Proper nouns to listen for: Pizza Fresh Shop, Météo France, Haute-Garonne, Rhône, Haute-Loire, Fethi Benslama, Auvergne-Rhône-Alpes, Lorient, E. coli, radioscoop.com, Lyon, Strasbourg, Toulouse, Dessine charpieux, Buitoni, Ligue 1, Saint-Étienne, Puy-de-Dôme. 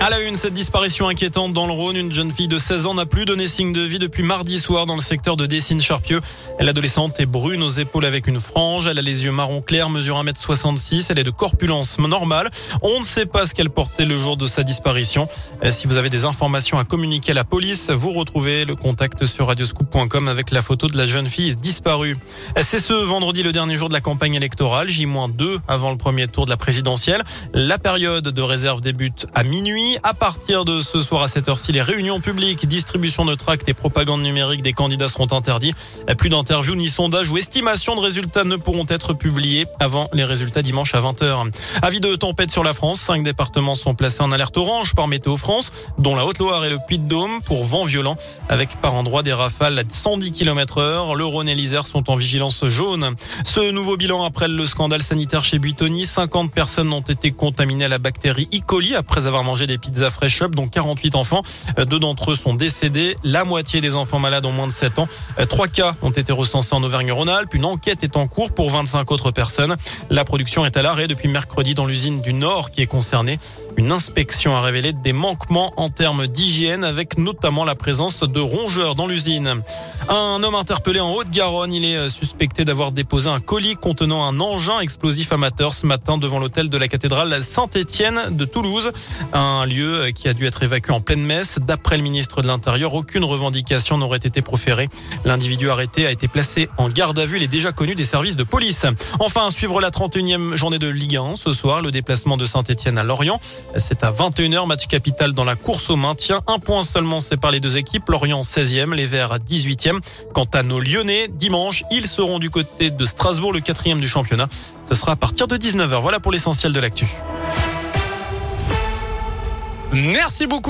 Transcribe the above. À la une, cette disparition inquiétante dans le Rhône, une jeune fille de 16 ans n'a plus donné signe de vie depuis mardi soir dans le secteur de Dessine charpieux. L'adolescente est brune aux épaules avec une frange. Elle a les yeux marron clair, mesure 1m66. Elle est de corpulence normale. On ne sait pas ce qu'elle portait le jour de sa disparition. Si vous avez des informations à communiquer à la police, vous retrouvez le contact sur radioscoop.com avec la photo de la jeune fille disparue. C'est ce vendredi le dernier jour de la campagne électorale, J-2 avant le premier tour de la présidentielle. La période de réserve débute à minuit. À partir de ce soir à cette heure-ci, les réunions publiques, distribution de tracts et propagande numérique des candidats seront interdits. Plus d'interviews ni sondages ou estimations de résultats ne pourront être publiés avant les résultats dimanche à 20h. Avis de tempête sur la France, 5 départements sont placés en alerte orange par Météo France, dont la Haute-Loire et le Puy-de-Dôme pour vent violent, avec par endroits des rafales à 110 km/h. Le Rhône et l'Isère sont en vigilance jaune. Ce nouveau bilan après le scandale sanitaire chez Buitoni, 50 personnes ont été contaminées à la bactérie E. coli après avoir mangé des Pizza Fresh Shop, dont 48 enfants. 2 d'entre eux sont décédés. La moitié des enfants malades ont moins de 7 ans. 3 cas ont été recensés en Auvergne-Rhône-Alpes. Une enquête est en cours pour 25 autres personnes. La production est à l'arrêt depuis mercredi dans l'usine du Nord qui est concernée. Une inspection a révélé des manquements en termes d'hygiène, avec notamment la présence de rongeurs dans l'usine. Un homme interpellé en Haute-Garonne, il est suspecté d'avoir déposé un colis contenant un engin explosif amateur ce matin devant l'hôtel de la cathédrale Saint-Étienne de Toulouse. Un lieu qui a dû être évacué en pleine messe. D'après le ministre de l'Intérieur, aucune revendication n'aurait été proférée. L'individu arrêté a été placé en garde à vue. Il est déjà connu des services de police. Enfin, à suivre la 31e journée de Ligue 1. Ce soir, le déplacement de Saint-Étienne à Lorient. C'est à 21h, match capital dans la course au maintien. Un point seulement sépare les deux équipes. Lorient 16e, les Verts 18e. Quant à nos Lyonnais, dimanche, ils seront du côté de Strasbourg, le 4e du championnat. Ce sera à partir de 19h. Voilà pour l'essentiel de l'actu. Merci beaucoup.